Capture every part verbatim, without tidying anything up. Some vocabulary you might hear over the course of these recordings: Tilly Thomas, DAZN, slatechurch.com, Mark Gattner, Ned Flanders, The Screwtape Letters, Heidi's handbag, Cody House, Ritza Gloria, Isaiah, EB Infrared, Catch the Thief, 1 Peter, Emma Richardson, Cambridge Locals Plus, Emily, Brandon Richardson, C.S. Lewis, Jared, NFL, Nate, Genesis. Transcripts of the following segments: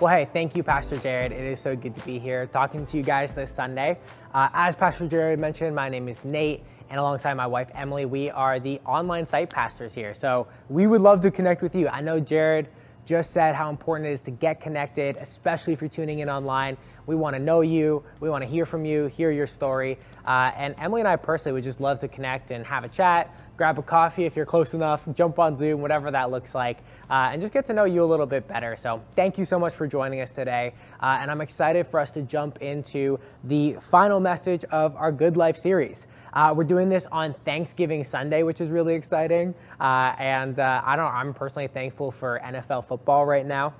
Well, hey, thank you, Pastor Jared. It is so good to be here talking to you guys this Sunday. Uh, as Pastor Jared mentioned, my name is Nate, and alongside my wife, Emily, we are the online site pastors here. So we would love to connect with you. I know Jared just said how important it is to get connected, especially if you're tuning in online. We want to know you. We want to hear from you, hear your story. Uh, and Emily and I personally would just love to connect and have a chat, grab a coffee if you're close enough, jump on Zoom, whatever that looks like, uh, and just get to know you a little bit better. So thank you so much for joining us today. Uh, and I'm excited for us to jump into the final message of our Good Life series. Uh, we're doing this on Thanksgiving Sunday, which is really exciting. Uh, and uh, I don't, I'm personally thankful for N F L football right now.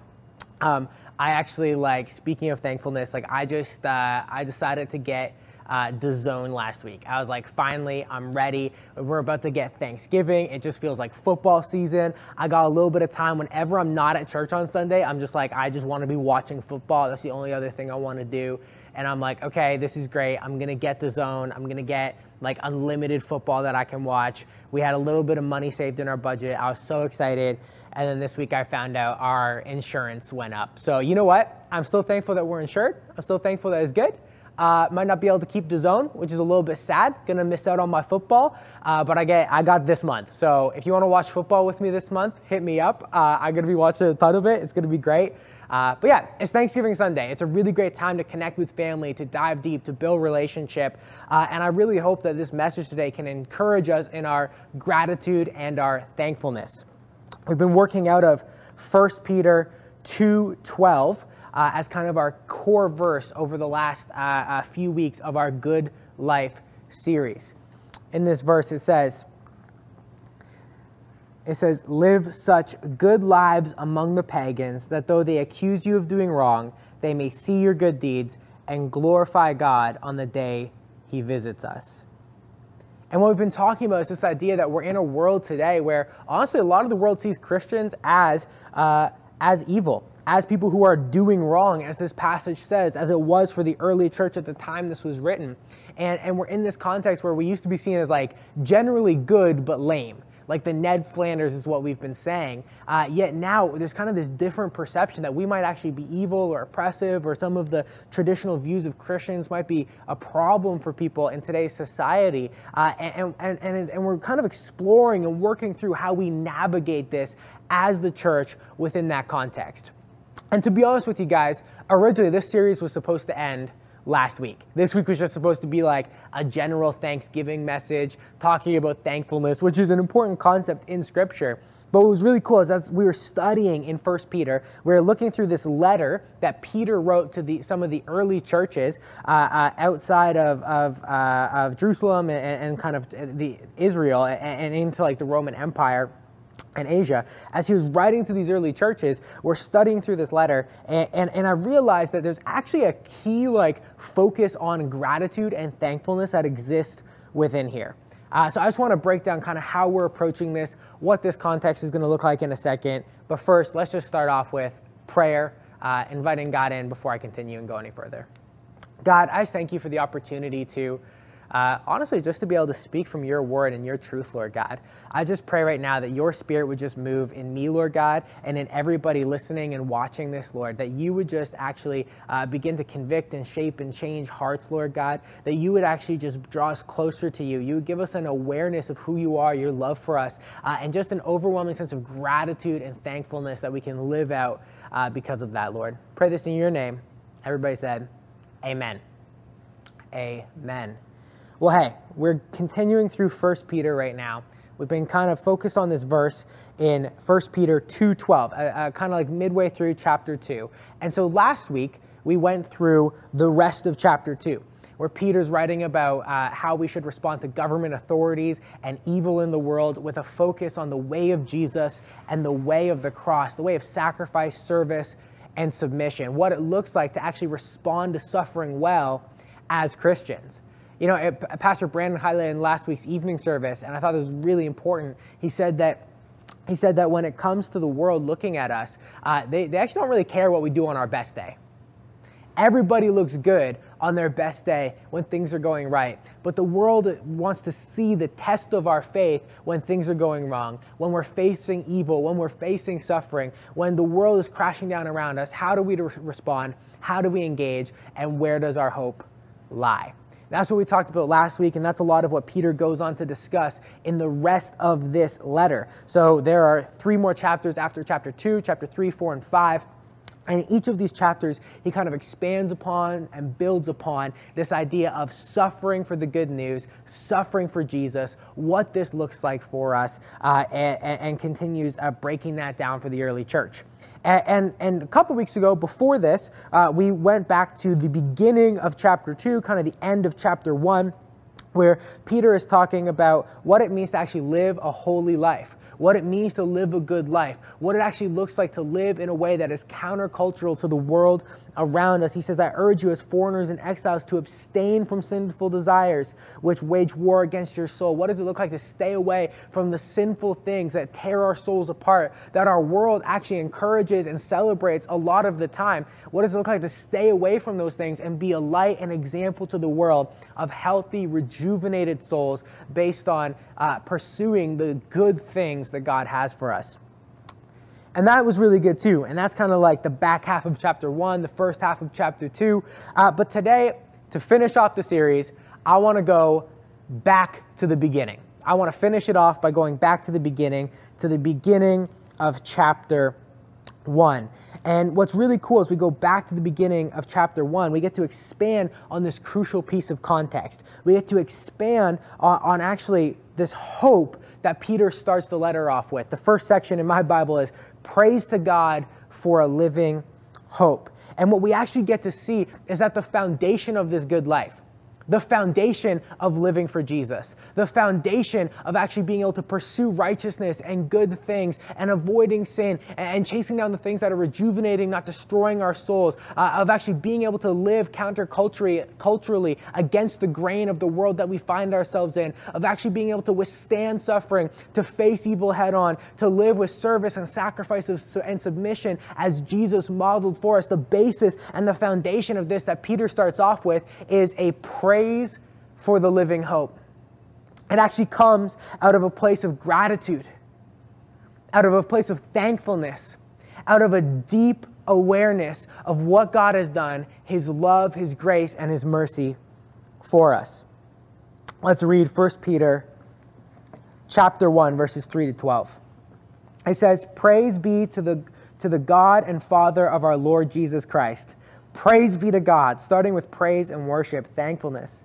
Um, I actually, like, speaking of thankfulness, like I just, uh, I decided to get uh, D A Z N last week. I was like, finally, I'm ready. We're about to get Thanksgiving. It just feels like football season. I got a little bit of time. Whenever I'm not at church on Sunday, I'm just like, I just want to be watching football. That's the only other thing I want to do. And I'm like, okay, this is great. I'm going to get D A Z N. I'm going to get like unlimited football that I can watch. We had a little bit of money saved in our budget. I was so excited. And then this week I found out our insurance went up. So you know what? I'm still thankful that we're insured. I'm still thankful that it's good. Uh, might not be able to keep D A Z N, which is a little bit sad. Gonna miss out on my football, uh, but I get I got this month. So if you want to watch football with me this month, hit me up. Uh, I'm gonna be watching a ton of it. It's gonna be great. Uh, but yeah, it's Thanksgiving Sunday. It's a really great time to connect with family, to dive deep, to build relationship. Uh, and I really hope that this message today can encourage us in our gratitude and our thankfulness. We've been working out of First Peter two twelve uh, as kind of our core verse over the last uh, uh, few weeks of our Good Life series. In this verse, it says, It says, live such good lives among the pagans that though they accuse you of doing wrong, they may see your good deeds and glorify God on the day he visits us. And what we've been talking about is this idea that we're in a world today where honestly, a lot of the world sees Christians as, uh, as evil, as people who are doing wrong, as this passage says, as it was for the early church at the time this was written. And, and we're in this context where we used to be seen as like generally good, but lame. Like the Ned Flanders is what we've been saying. Uh, yet now there's kind of this different perception that we might actually be evil or oppressive, or some of the traditional views of Christians might be a problem for people in today's society. Uh, and, and, and, and we're kind of exploring and working through how we navigate this as the church within that context. And to be honest with you guys, originally this series was supposed to end last week. This week was just supposed to be like a general Thanksgiving message, talking about thankfulness, which is an important concept in Scripture. But what was really cool is as we were studying in First Peter, we were looking through this letter that Peter wrote to the, some of the early churches uh, uh, outside of of, uh, of Jerusalem and, and kind of the Israel and, and into like the Roman Empire and Asia. As he was writing to these early churches, we're studying through this letter, and, and, and I realized that there's actually a key like focus on gratitude and thankfulness that exists within here. Uh, so I just want to break down kind of how we're approaching this, what this context is going to look like in a second. But first, let's just start off with prayer, uh, inviting God in before I continue and go any further. God, I just thank you for the opportunity to Uh, honestly, just to be able to speak from your word and your truth, Lord God. I just pray right now that your spirit would just move in me, Lord God, and in everybody listening and watching this, Lord, that you would just actually uh, begin to convict and shape and change hearts, Lord God, that you would actually just draw us closer to you. You would give us an awareness of who you are, your love for us, uh, and just an overwhelming sense of gratitude and thankfulness that we can live out uh, because of that, Lord. Pray this in your name. Everybody said, amen. Amen. Well, hey, we're continuing through First Peter right now. We've been kind of focused on this verse in First Peter two twelve, uh, uh, kind of like midway through chapter two. And so last week, we went through the rest of chapter two, where Peter's writing about uh, how we should respond to government authorities and evil in the world with a focus on the way of Jesus and the way of the cross, the way of sacrifice, service, and submission, what it looks like to actually respond to suffering well as Christians. You know, Pastor Brandon highlighted in last week's evening service, and I thought this was really important. He said that he said that when it comes to the world looking at us, uh, they, they actually don't really care what we do on our best day. Everybody looks good on their best day when things are going right. But the world wants to see the test of our faith when things are going wrong, when we're facing evil, when we're facing suffering, when the world is crashing down around us. How do we respond? How do we engage? And where does our hope lie? That's what we talked about last week, and that's a lot of what Peter goes on to discuss in the rest of this letter. So there are three more chapters after chapter two, chapter three, four, and five. And in each of these chapters, he kind of expands upon and builds upon this idea of suffering for the good news, suffering for Jesus, what this looks like for us, uh, and, and continues uh, breaking that down for the early church. And, and, and a couple weeks ago, before this, uh, we went back to the beginning of chapter two, kind of the end of chapter one, where Peter is talking about what it means to actually live a holy life, what it means to live a good life, what it actually looks like to live in a way that is countercultural to the world around us. He says, I urge you as foreigners and exiles to abstain from sinful desires, which wage war against your soul. What does it look like to stay away from the sinful things that tear our souls apart, that our world actually encourages and celebrates a lot of the time? What does it look like to stay away from those things and be a light and example to the world of healthy, rejoicing, rejuvenated souls based on uh, pursuing the good things that God has for us? And that was really good too. And that's kind of like the back half of chapter one, the first half of chapter two. Uh, but today, to finish off the series, I want to go back to the beginning. I want to finish it off by going back to the beginning, to the beginning of chapter one. And what's really cool is we go back to the beginning of chapter one, we get to expand on this crucial piece of context. We get to expand on, on actually this hope that Peter starts the letter off with. The first section in my Bible is praise to God for a living hope. And what we actually get to see is that the foundation of this good life, the foundation of living for Jesus, the foundation of actually being able to pursue righteousness and good things and avoiding sin and chasing down the things that are rejuvenating, not destroying our souls, uh, of actually being able to live counterculturally against the grain of the world that we find ourselves in, of actually being able to withstand suffering, to face evil head on, to live with service and sacrifice and submission as Jesus modeled for us. The basis and the foundation of this that Peter starts off with is a prayer Praise for the living hope. It actually comes out of a place of gratitude, out of a place of thankfulness, out of a deep awareness of what God has done, His love, His grace, and His mercy for us. Let's read First Peter chapter one, verses three to twelve. It says, Praise be to the, to the God and Father of our Lord Jesus Christ. Praise be to God, starting with praise and worship, thankfulness.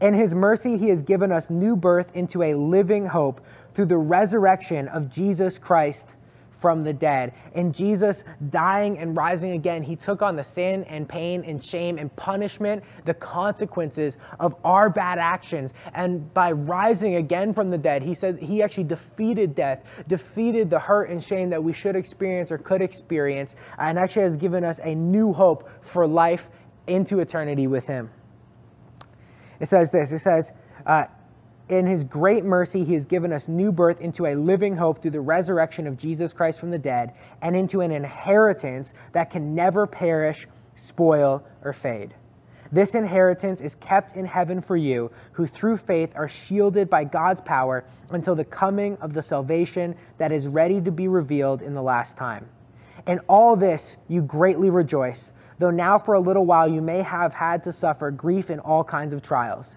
In His mercy, He has given us new birth into a living hope through the resurrection of Jesus Christ from the dead. In Jesus dying and rising again, He took on the sin and pain and shame and punishment, the consequences of our bad actions. And by rising again from the dead, He said He actually defeated death, defeated the hurt and shame that we should experience or could experience, and actually has given us a new hope for life into eternity with Him. It says this, it says, uh, In His great mercy, He has given us new birth into a living hope through the resurrection of Jesus Christ from the dead and into an inheritance that can never perish, spoil, or fade. This inheritance is kept in heaven for you, who through faith are shielded by God's power until the coming of the salvation that is ready to be revealed in the last time. In all this, you greatly rejoice, though now for a little while you may have had to suffer grief in all kinds of trials.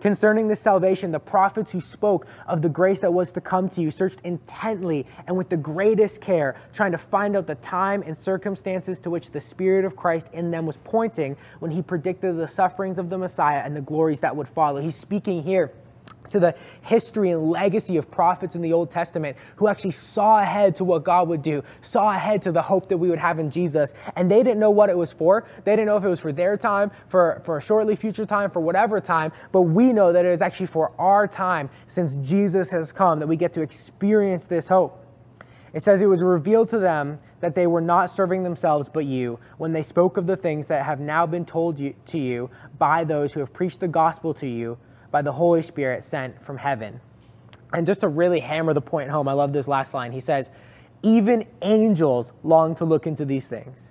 Concerning this salvation, the prophets who spoke of the grace that was to come to you searched intently and with the greatest care, trying to find out the time and circumstances to which the Spirit of Christ in them was pointing when he predicted the sufferings of the Messiah and the glories that would follow. He's speaking here to the history and legacy of prophets in the Old Testament who actually saw ahead to what God would do, saw ahead to the hope that we would have in Jesus. And they didn't know what it was for. They didn't know if it was for their time, for, for a shortly future time, for whatever time. But we know that it is actually for our time since Jesus has come, that we get to experience this hope. It says it was revealed to them that they were not serving themselves but you when they spoke of the things that have now been told you, to you by those who have preached the gospel to you, by the Holy Spirit sent from heaven. And just to really hammer the point home, I love this last line. He says, even angels long to look into these things.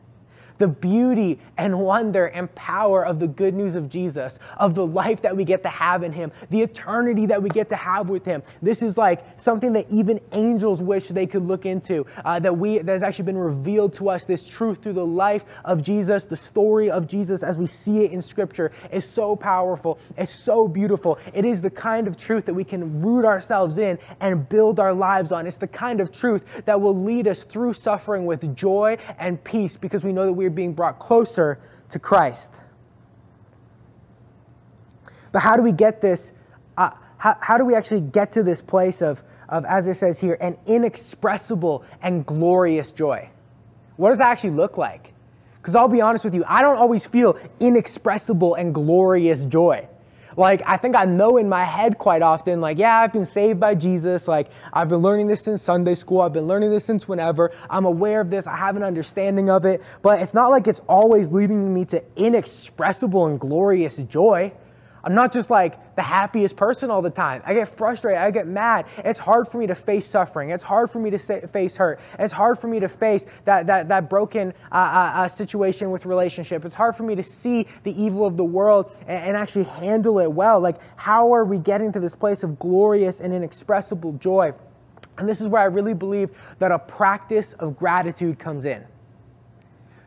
The beauty and wonder and power of the good news of Jesus, of the life that we get to have in him, the eternity that we get to have with him. This is like something that even angels wish they could look into, uh, that we that has actually been revealed to us. This truth through the life of Jesus, the story of Jesus as we see it in Scripture, is so powerful, it's so beautiful. It is the kind of truth that we can root ourselves in and build our lives on. It's the kind of truth that will lead us through suffering with joy and peace, because we know that we being brought closer to Christ. But how do we get this? Uh, how, how do we actually get to this place of, of, as it says here, an inexpressible and glorious joy? What does that actually look like? Because I'll be honest with you, I don't always feel inexpressible and glorious joy. Like, I think I know in my head quite often, like, yeah, I've been saved by Jesus. Like, I've been learning this since Sunday school. I've been learning this since whenever. I'm aware of this. I have an understanding of it. But it's not like it's always leading me to inexpressible and glorious joy. I'm not just like the happiest person all the time. I get frustrated. I get mad. It's hard for me to face suffering. It's hard for me to face hurt. It's hard for me to face that that, that broken uh, uh, situation with relationship. It's hard for me to see the evil of the world and, and actually handle it well. Like, how are we getting to this place of glorious and inexpressible joy? And this is where I really believe that a practice of gratitude comes in.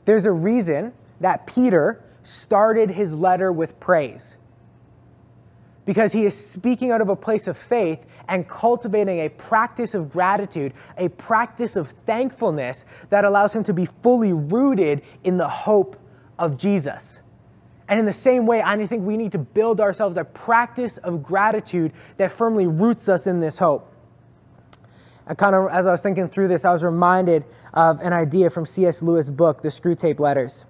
There's a reason that Peter started his letter with praise, because he is speaking out of a place of faith and cultivating a practice of gratitude, a practice of thankfulness that allows him to be fully rooted in the hope of Jesus. And in the same way, I think we need to build ourselves a practice of gratitude that firmly roots us in this hope. I kind of, as I was thinking through this, I was reminded of an idea from C S Lewis' book, The Screwtape Letters.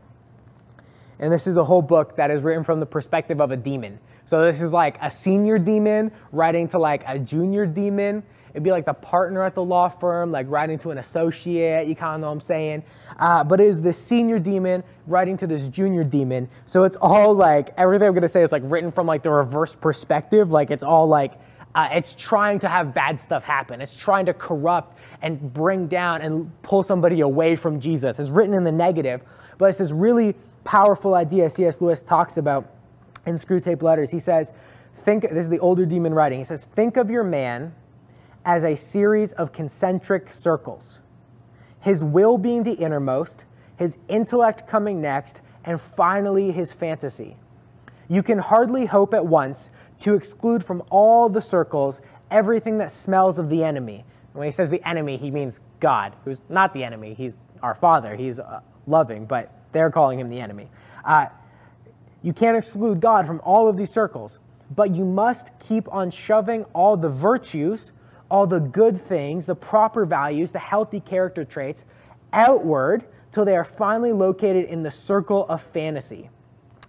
And this is a whole book that is written from the perspective of a demon. So this is like a senior demon writing to like a junior demon. It'd be like the partner at the law firm, like writing to an associate, you kind of know what I'm saying. Uh, but it is this senior demon writing to this junior demon. So it's all like, everything I'm going to say is like written from like the reverse perspective. Like it's all like, uh, it's trying to have bad stuff happen. It's trying to corrupt and bring down and pull somebody away from Jesus. It's written in the negative, but it's this really powerful idea C S Lewis talks about in Screwtape Letters. He says, think, this is the older demon writing. He says, think of your man as a series of concentric circles, his will being the innermost, his intellect coming next, and finally his fantasy. You can hardly hope at once to exclude from all the circles everything that smells of the enemy. And when he says the enemy, he means God, who's not the enemy. He's our Father. He's uh, loving, but they're calling him the enemy. Uh, You can't exclude God from all of these circles, but you must keep on shoving all the virtues, all the good things, the proper values, the healthy character traits outward till they are finally located in the circle of fantasy,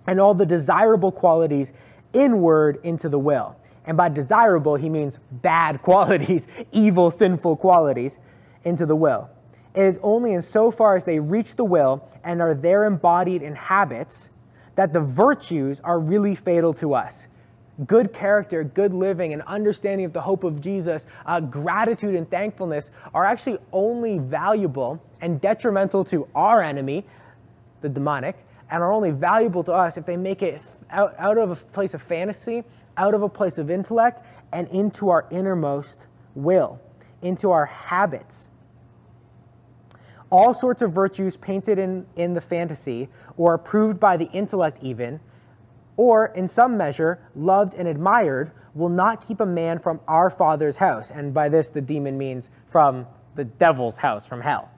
and all the desirable qualities inward into the will. And by desirable, he means bad qualities, evil, sinful qualities into the will. It is only in so far as they reach the will and are there embodied in habits that the virtues are really fatal to us. Good character, good living, and understanding of the hope of Jesus, uh, gratitude and thankfulness are actually only valuable and detrimental to our enemy, the demonic, and are only valuable to us if they make it out, out of a place of fantasy, out of a place of intellect, and into our innermost will, into our habits. All sorts of virtues painted in, in the fantasy or approved by the intellect even or in some measure loved and admired, will not keep a man from our Father's house." And by this the demon means from the devil's house, from hell.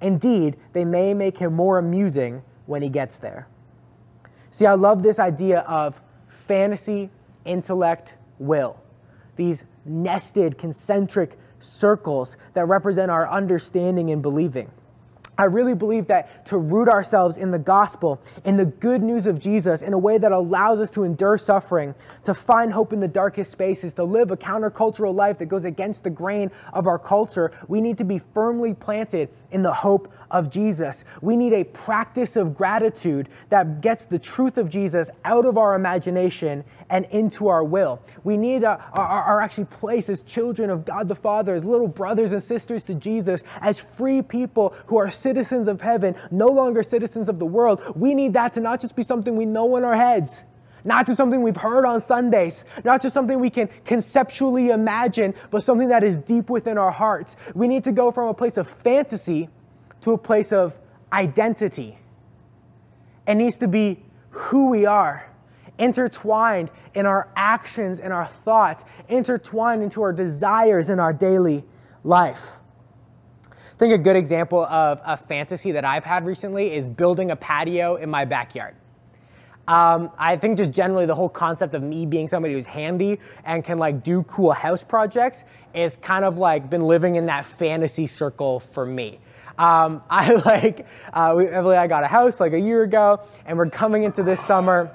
"Indeed, they may make him more amusing when he gets there." See, I love this idea of fantasy, intellect, will. These nested, concentric circles that represent our understanding and believing. I really believe that to root ourselves in the gospel, in the good news of Jesus, in a way that allows us to endure suffering, to find hope in the darkest spaces, to live a countercultural life that goes against the grain of our culture, we need to be firmly planted in the hope of Jesus. We need a practice of gratitude that gets the truth of Jesus out of our imagination and into our will. We need our, our, our actually place as children of God the Father, as little brothers and sisters to Jesus, as free people who are citizens of heaven, no longer citizens of the world. We need that to not just be something we know in our heads, not just something we've heard on Sundays, not just something we can conceptually imagine, but something that is deep within our hearts. We need to go from a place of fantasy to a place of identity. It needs to be who we are, intertwined in our actions and our thoughts, intertwined into our desires in our daily life. I think a good example of a fantasy that I've had recently is building a patio in my backyard. Um, I think just generally the whole concept of me being somebody who's handy and can like do cool house projects is kind of like been living in that fantasy circle for me. Um, I like, uh, we, Emily and I got a house like a year ago, and we're coming into this summer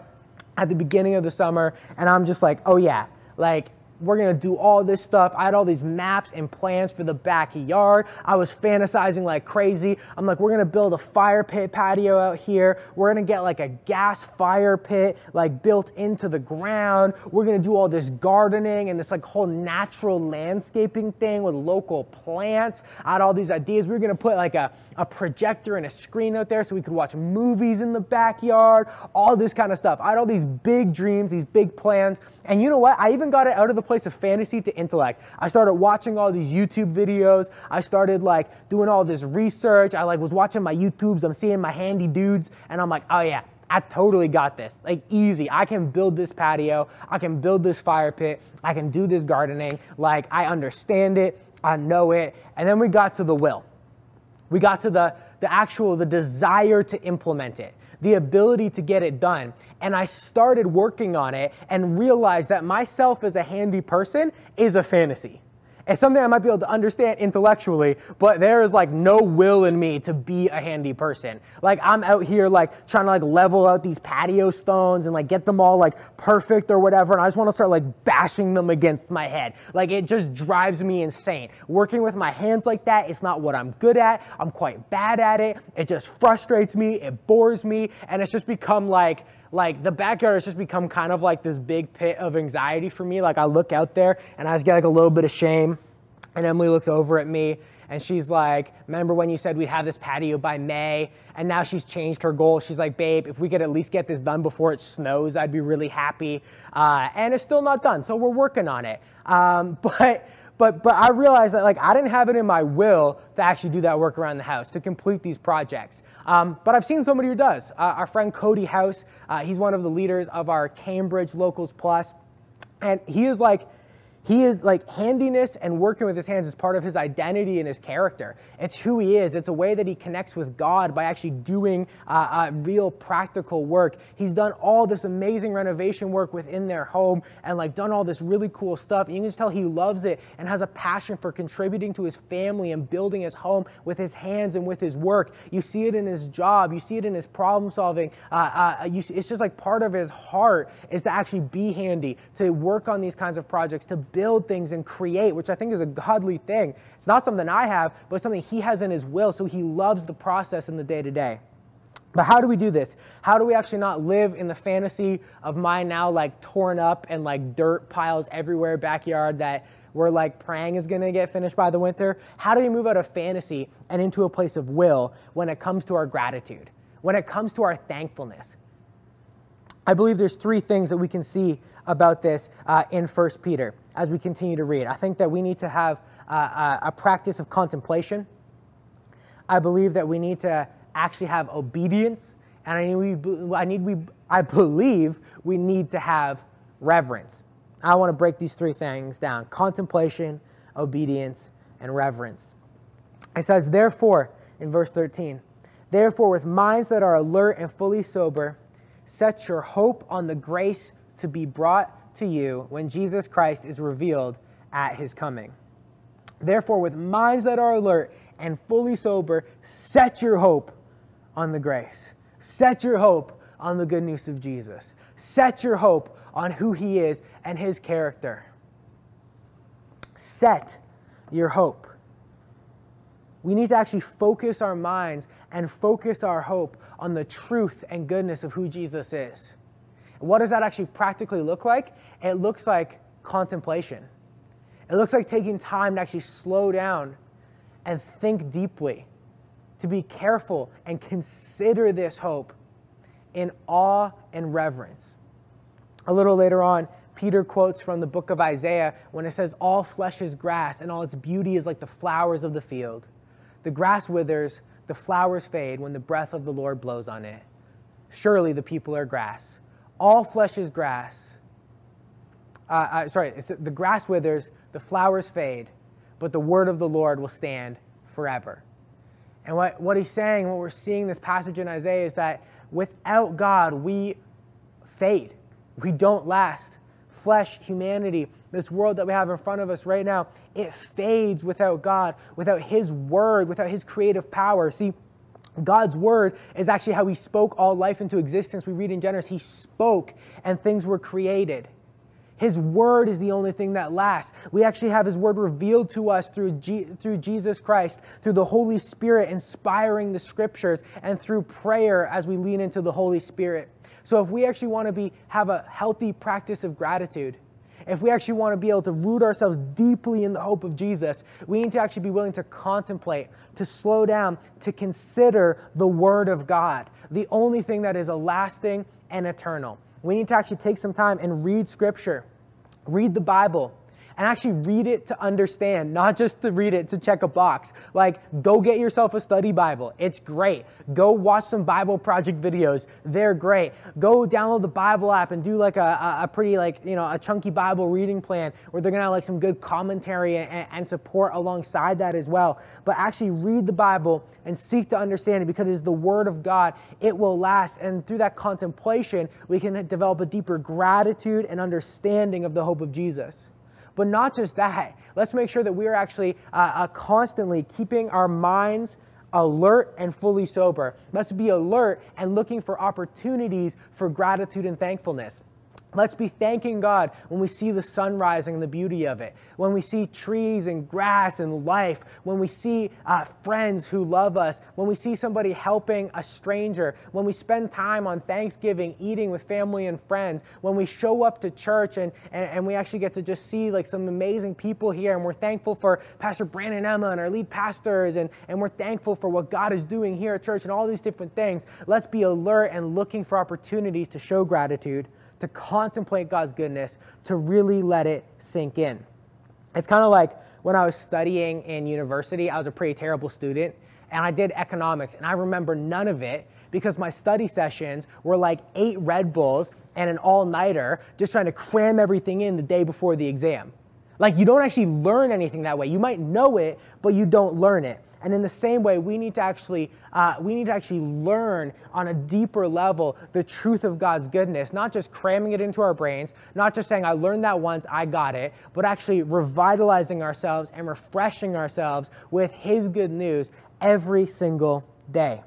at the beginning of the summer, and I'm just like, oh yeah, like, we're going to do all this stuff. I had all these maps and plans for the backyard. I was fantasizing like crazy. I'm like, we're going to build a fire pit patio out here. We're going to get like a gas fire pit, like built into the ground. We're going to do all this gardening and this like whole natural landscaping thing with local plants. I had all these ideas. We were going to put like a, a projector and a screen out there so we could watch movies in the backyard, all this kind of stuff. I had all these big dreams, these big plans. And you know what? I even got it out of the place of fantasy to intellect. I started watching all these YouTube videos. I started like doing all this research. I like was watching my YouTubes. I'm seeing my handy dudes and I'm like, oh yeah, I totally got this. Like easy. I can build this patio. I can build this fire pit. I can do this gardening. Like I understand it. I know it. And then we got to the will. We got to the, the actual, the desire to implement it, the ability to get it done. And I started working on it and realized that myself as a handy person is a fantasy. It's something I might be able to understand intellectually, but there is like no will in me to be a handy person. Like I'm out here like trying to like level out these patio stones and like get them all like perfect or whatever. And I just want to start like bashing them against my head. Like it just drives me insane. Working with my hands like that, it's not what I'm good at. I'm quite bad at it. It just frustrates me. It bores me. And it's just become like, like the backyard has just become kind of like this big pit of anxiety for me. Like I look out there and I just get like a little bit of shame. And Emily looks over at me and she's like, remember when you said we'd have this patio by May? And now she's changed her goal. She's like, babe, if we could at least get this done before it snows, I'd be really happy. Uh, and it's still not done. So we're working on it. Um, but But but I realized that like I didn't have it in my will to actually do that work around the house, to complete these projects. Um, but I've seen somebody who does. Uh, our friend Cody House, uh, he's one of the leaders of our Cambridge Locals Plus. And he is like, he is like handiness and working with his hands is part of his identity and his character. It's who he is. It's a way that he connects with God by actually doing uh, uh, real practical work. He's done all this amazing renovation work within their home and like done all this really cool stuff. And you can just tell he loves it and has a passion for contributing to his family and building his home with his hands and with his work. You see it in his job. You see it in his problem solving. Uh, uh, you see, it's just like part of his heart is to actually be handy, to work on these kinds of projects, to build things and create, which I think is a godly thing. It's not something I have, but something he has in his will, so he loves the process in the day-to-day. But how do we do this? How do we actually not live in the fantasy of my now like torn up and like dirt piles everywhere backyard that we're like praying is going to get finished by the winter? How do we move out of fantasy and into a place of will when it comes to our gratitude, when it comes to our thankfulness? I believe there's three things that we can see about this uh, in First Peter as we continue to read. I think that we need to have uh, a practice of contemplation. I believe that we need to actually have obedience and I need we, I need we, I believe we need to have reverence. I want to break these three things down: contemplation, obedience, and reverence. It says, therefore, in verse thirteen, therefore, with minds that are alert and fully sober, set your hope on the grace to be brought to you when Jesus Christ is revealed at his coming. Therefore, with minds that are alert and fully sober, set your hope on the grace. Set your hope on the good news of Jesus. Set your hope on who he is and his character. Set your hope. We need to actually focus our minds and focus our hope on the truth and goodness of who Jesus is. And what does that actually practically look like? It looks like contemplation. It looks like taking time to actually slow down and think deeply, to be careful and consider this hope in awe and reverence. A little later on, Peter quotes from the book of Isaiah when it says, all flesh is grass and all its beauty is like the flowers of the field. The grass withers, the flowers fade when the breath of the Lord blows on it. Surely the people are grass. All flesh is grass. Uh, uh, sorry, it's, the grass withers, the flowers fade, but the word of the Lord will stand forever. And what, what he's saying, what we're seeing in this passage in Isaiah is that without God, we fade. We don't last. Flesh, humanity, this world that we have in front of us right now, it fades without God, without his word, without his creative power. See, God's word is actually how he spoke all life into existence. We read in Genesis, he spoke and things were created. His word is the only thing that lasts. We actually have his word revealed to us through, G- through Jesus Christ, through the Holy Spirit inspiring the scriptures, and through prayer as we lean into the Holy Spirit. So if we actually want to be have a healthy practice of gratitude, if we actually want to be able to root ourselves deeply in the hope of Jesus, we need to actually be willing to contemplate, to slow down, to consider the word of God, the only thing that is lasting and eternal. We need to actually take some time and read scripture. Read the Bible and actually read it to understand, not just to read it to check a box. Like, go get yourself a study Bible. It's great. Go watch some Bible Project videos. They're great. Go download the Bible app and do like a, a pretty like, you know, a chunky Bible reading plan where they're going to have like some good commentary and, and support alongside that as well. But actually read the Bible and seek to understand it because it is the word of God. It will last. And through that contemplation, we can develop a deeper gratitude and understanding of the hope of Jesus. But not just that, let's make sure that we are actually uh, uh, constantly keeping our minds alert and fully sober. Let's be alert and looking for opportunities for gratitude and thankfulness. Let's be thanking God when we see the sun rising and the beauty of it, when we see trees and grass and life, when we see uh, friends who love us, when we see somebody helping a stranger, when we spend time on Thanksgiving eating with family and friends, when we show up to church and, and, and we actually get to just see like some amazing people here, and we're thankful for Pastor Brandon and Emma and our lead pastors, and, and we're thankful for what God is doing here at church and all these different things. Let's be alert and looking for opportunities to show gratitude, to contemplate God's goodness, to really let it sink in. It's kind of like when I was studying in university, I was a pretty terrible student, and I did economics, and I remember none of it because my study sessions were like eight Red Bulls and an all-nighter just trying to cram everything in the day before the exam. Like, you don't actually learn anything that way. You might know it, but you don't learn it. And in the same way, we need to actually uh, we need to actually learn on a deeper level the truth of God's goodness, not just cramming it into our brains, not just saying, I learned that once, I got it, but actually revitalizing ourselves and refreshing ourselves with his good news every single day.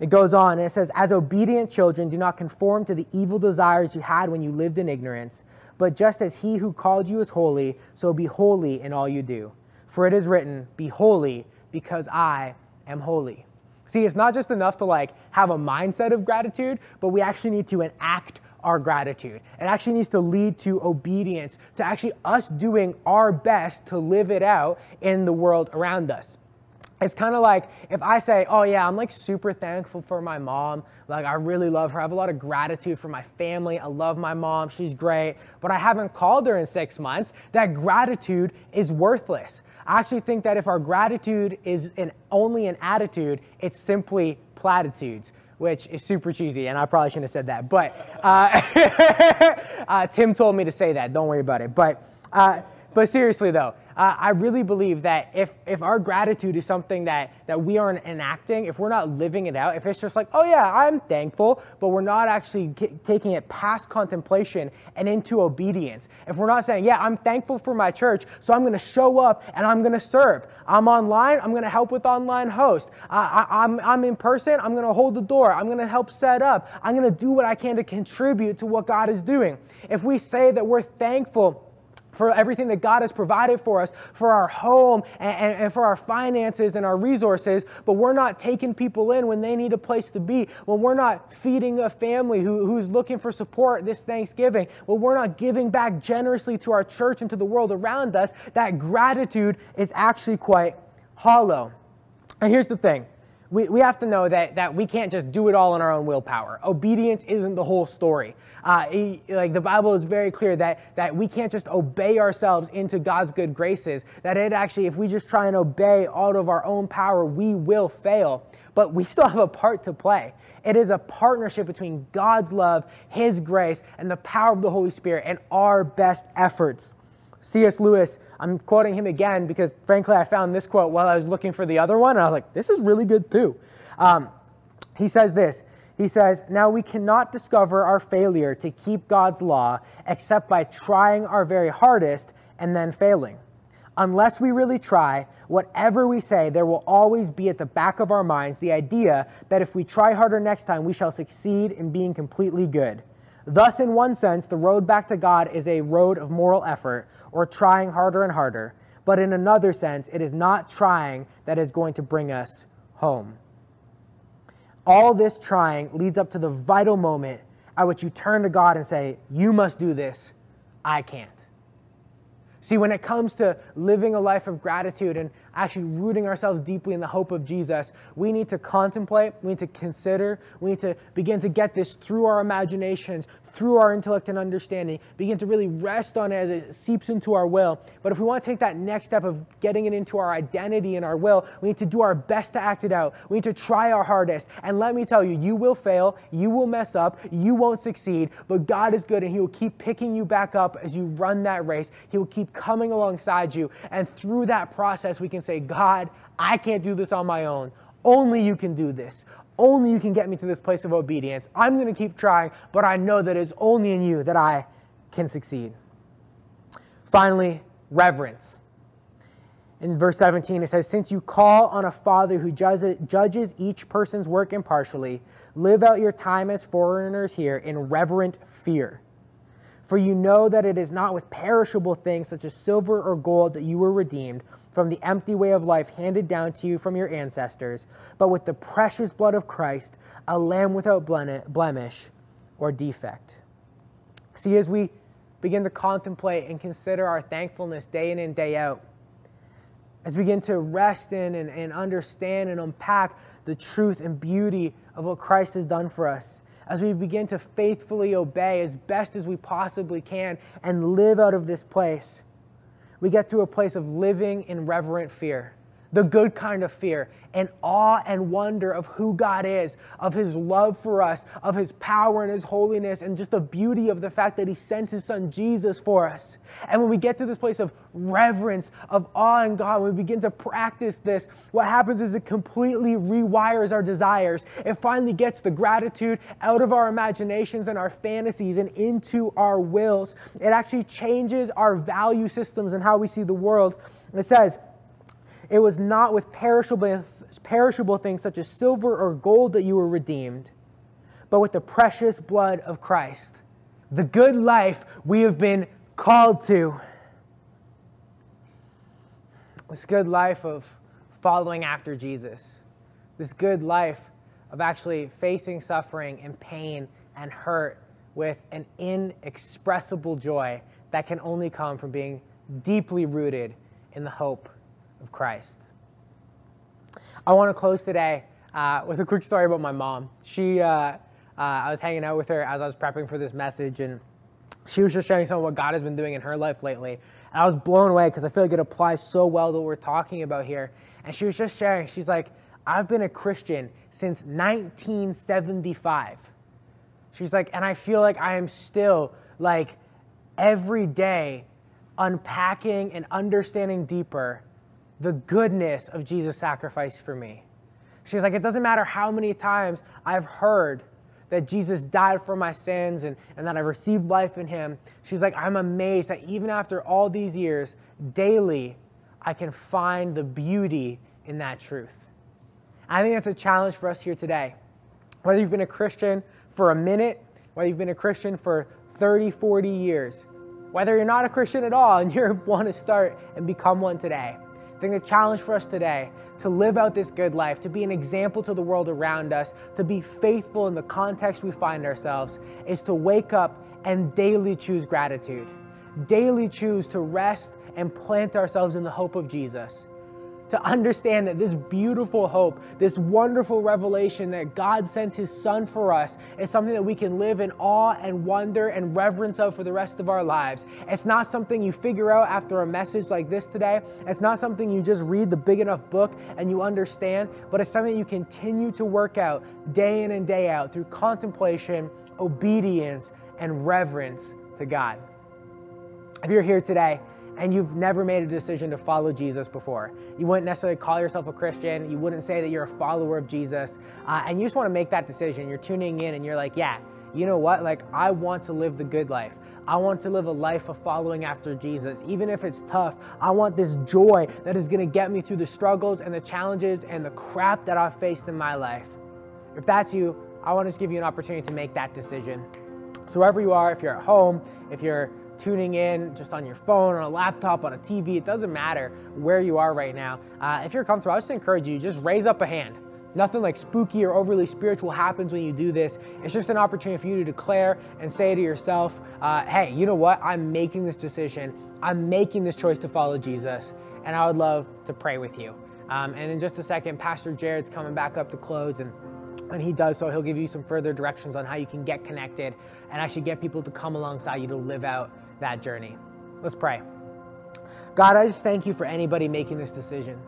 It goes on and it says, as obedient children, do not conform to the evil desires you had when you lived in ignorance, but just as he who called you is holy, so be holy in all you do. For it is written, be holy because I am holy. See, it's not just enough to like have a mindset of gratitude, but we actually need to enact our gratitude. It actually needs to lead to obedience, to actually us doing our best to live it out in the world around us. It's kind of like if I say, oh yeah, I'm like super thankful for my mom. Like, I really love her. I have a lot of gratitude for my family. I love my mom. She's great. But I haven't called her in six months. That gratitude is worthless. I actually think that if our gratitude is an, only an attitude, it's simply platitudes. which is super cheesy, and I probably shouldn't have said that, but uh, uh, Tim told me to say that. Don't worry about it. But uh, but seriously, though, uh, I really believe that if if our gratitude is something that, that we aren't enacting, if we're not living it out, if it's just like, oh, yeah, I'm thankful, but we're not actually k- taking it past contemplation and into obedience, if we're not saying, yeah, I'm thankful for my church, so I'm going to show up and I'm going to serve. I'm online. I'm going to help with online host. Uh, I, I'm, I'm in person. I'm going to hold the door. I'm going to help set up. I'm going to do what I can to contribute to what God is doing. If we say that we're thankful for everything that God has provided for us, for our home and, and, and for our finances and our resources, but we're not taking people in when they need a place to be, when we're not feeding a family who, who's looking for support this Thanksgiving, when we're not giving back generously to our church and to the world around us, that gratitude is actually quite hollow. And here's the thing. We, we have to know that, that we can't just do it all on our own willpower. Obedience isn't the whole story. Uh, he, like the Bible is very clear that, that we can't just obey ourselves into God's good graces, that it actually, if we just try and obey out of our own power, we will fail. But we still have a part to play. It is a partnership between God's love, His grace, and the power of the Holy Spirit and our best efforts. C S. Lewis, I'm quoting him again because, frankly, I found this quote while I was looking for the other one, and I was like, this is really good too. Um, he says this. He says, now we cannot discover our failure to keep God's law except by trying our very hardest and then failing. Unless we really try, whatever we say, there will always be at the back of our minds the idea that if we try harder next time, we shall succeed in being completely good. Thus, in one sense, the road back to God is a road of moral effort or trying harder and harder. But in another sense, it is not trying that is going to bring us home. All this trying leads up to the vital moment at which you turn to God and say, you must do this. I can't. See, when it comes to living a life of gratitude and actually rooting ourselves deeply in the hope of Jesus, we need to contemplate, we need to consider, we need to begin to get this through our imaginations, through our intellect and understanding, begin to really rest on it as it seeps into our will. But if we want to take that next step of getting it into our identity and our will, we need to do our best to act it out. We need to try our hardest. And let me tell you, you will fail, you will mess up, you won't succeed, but God is good and He will keep picking you back up as you run that race. He will keep coming alongside you. And through that process, we can say, God, I can't do this on my own. Only you can do this. Only you can get me to this place of obedience. I'm going to keep trying, but I know that it's only in you that I can succeed. Finally, reverence. In verse seventeen, it says, since you call on a Father who judges each person's work impartially, live out your time as foreigners here in reverent fear. For you know that it is not with perishable things such as silver or gold that you were redeemed from the empty way of life handed down to you from your ancestors, but with the precious blood of Christ, a lamb without blemish or defect. See, as we begin to contemplate and consider our thankfulness day in and day out, as we begin to rest in and, and understand and unpack the truth and beauty of what Christ has done for us, as we begin to faithfully obey as best as we possibly can and live out of this place, we get to a place of living in reverent fear, the good kind of fear, and awe and wonder of who God is, of His love for us, of His power and His holiness, and just the beauty of the fact that He sent His Son Jesus for us. And when we get to this place of reverence, of awe in God, when we begin to practice this, what happens is it completely rewires our desires. It finally gets the gratitude out of our imaginations and our fantasies and into our wills. It actually changes our value systems and how we see the world. And it says, it was not with perishable, perishable things such as silver or gold that you were redeemed, but with the precious blood of Christ, the good life we have been called to. This good life of following after Jesus, this good life of actually facing suffering and pain and hurt with an inexpressible joy that can only come from being deeply rooted in the hope of Christ. I want to close today uh, with a quick story about my mom. She, uh, uh, I was hanging out with her as I was prepping for this message, and she was just sharing some of what God has been doing in her life lately. And I was blown away because I feel like it applies so well to what we're talking about here. And she was just sharing, she's like, I've been a Christian since nineteen seventy-five. She's like, and I feel like I am still like every day unpacking and understanding deeper the goodness of Jesus' sacrifice for me. She's like, it doesn't matter how many times I've heard that Jesus died for my sins and, and that I received life in him. She's like, I'm amazed that even after all these years, daily, I can find the beauty in that truth. I think that's a challenge for us here today. Whether you've been a Christian for a minute, whether you've been a Christian for thirty, forty years, whether you're not a Christian at all and you want to start and become one today, I think the challenge for us today to live out this good life, to be an example to the world around us, to be faithful in the context we find ourselves, is to wake up and daily choose gratitude, daily choose to rest and plant ourselves in the hope of Jesus, to understand that this beautiful hope, this wonderful revelation that God sent his son for us is something that we can live in awe and wonder and reverence of for the rest of our lives. It's not something you figure out after a message like this today. It's not something you just read the big enough book and you understand, but it's something you continue to work out day in and day out through contemplation, obedience, and reverence to God. If you're here today, and you've never made a decision to follow Jesus before, you wouldn't necessarily call yourself a Christian, you wouldn't say that you're a follower of Jesus, uh, and you just wanna make that decision, you're tuning in and you're like, yeah, you know what, like I want to live the good life. I want to live a life of following after Jesus. Even if it's tough, I want this joy that is gonna get me through the struggles and the challenges and the crap that I've faced in my life. If that's you, I wanna just give you an opportunity to make that decision. So wherever you are, if you're at home, if you're tuning in just on your phone, on a laptop, on a T V, it doesn't matter where you are right now. Uh, if you're comfortable, I just encourage you, just raise up a hand. Nothing like spooky or overly spiritual happens when you do this. It's just an opportunity for you to declare and say to yourself, uh, hey, you know what? I'm making this decision. I'm making this choice to follow Jesus, and I would love to pray with you. Um, and in just a second, Pastor Jared's coming back up to close, and when he does so, he'll give you some further directions on how you can get connected and actually get people to come alongside you to live out that journey. Let's pray. God, I just thank you for anybody making this decision.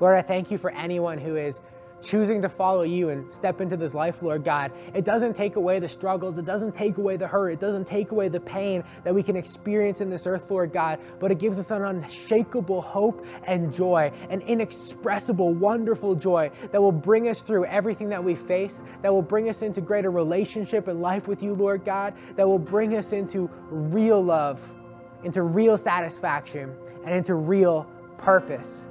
Lord, I thank you for anyone who is choosing to follow you and step into this life, Lord God. It doesn't take away the struggles. It doesn't take away the hurt. It doesn't take away the pain that we can experience in this earth, Lord God, but it gives us an unshakable hope and joy, an inexpressible, wonderful joy that will bring us through everything that we face, that will bring us into greater relationship and life with you, Lord God, that will bring us into real love, into real satisfaction, and into real purpose.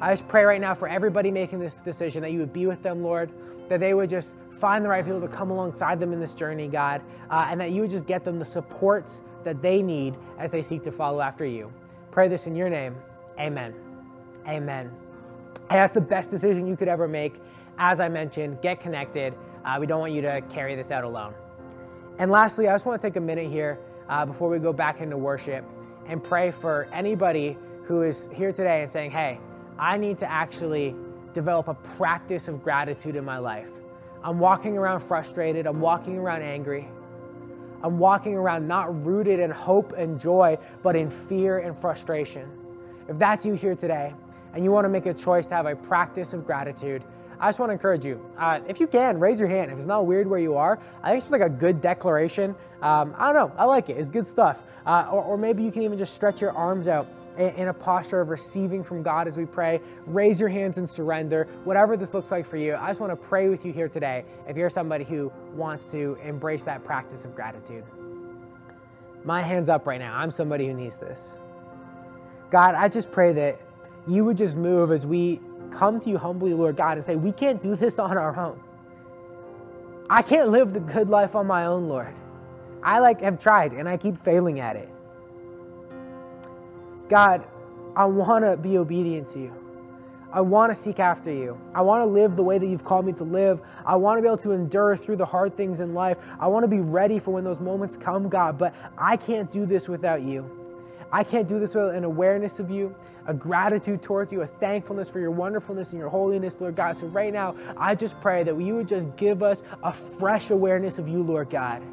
I just pray right now for everybody making this decision that you would be with them, Lord, that they would just find the right people to come alongside them in this journey, God, uh, and that you would just get them the supports that they need as they seek to follow after you. Pray this in your name. Amen. Amen. And that's the best decision you could ever make. As I mentioned, get connected. Uh, we don't want you to carry this out alone. And lastly, I just want to take a minute here uh, before we go back into worship and pray for anybody who is here today and saying, hey, I need to actually develop a practice of gratitude in my life. I'm walking around frustrated. I'm walking around angry. I'm walking around not rooted in hope and joy, but in fear and frustration. If that's you here today and you want to make a choice to have a practice of gratitude, I just want to encourage you. Uh, if you can, raise your hand. If it's not weird where you are, I think it's just like a good declaration. Um, I don't know. I like it. It's good stuff. Uh, or, or maybe you can even just stretch your arms out in, in a posture of receiving from God as we pray. Raise your hands and surrender. Whatever this looks like for you, I just want to pray with you here today if you're somebody who wants to embrace that practice of gratitude. My hand's up right now. I'm somebody who needs this. God, I just pray that you would just move as we come to you humbly, Lord God, and say, we can't do this on our own. I can't live the good life on my own, Lord. I like have tried and I keep failing at it. God, I want to be obedient to you. I want to seek after you. I want to live the way that you've called me to live. I want to be able to endure through the hard things in life. I want to be ready for when those moments come, God, but I can't do this without you. I can't do this without an awareness of you, a gratitude towards you, a thankfulness for your wonderfulness and your holiness, Lord God. So right now, I just pray that you would just give us a fresh awareness of you, Lord God,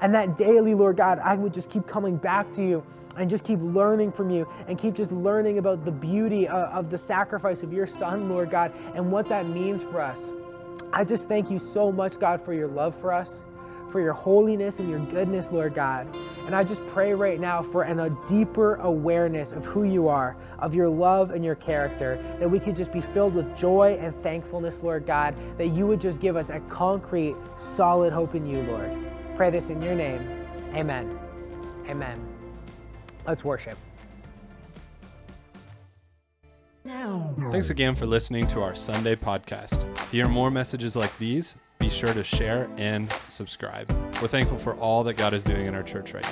And that daily, Lord God, I would just keep coming back to you and just keep learning from you and keep just learning about the beauty of the sacrifice of your son, Lord God, and what that means for us. I just thank you so much, God, for your love for us, for your holiness and your goodness, Lord God. And I just pray right now for an, a deeper awareness of who you are, of your love and your character, that we could just be filled with joy and thankfulness, Lord God, that you would just give us a concrete, solid hope in you, Lord. Pray this in your name. Amen. Amen. Let's worship. Now. Thanks again for listening to our Sunday podcast. To hear more messages like these, be sure to share and subscribe. We're thankful for all that God is doing in our church right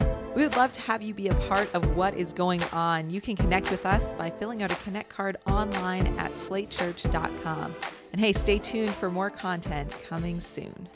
now. We would love to have you be a part of what is going on. You can connect with us by filling out a connect card online at slate church dot com. And hey, stay tuned for more content coming soon.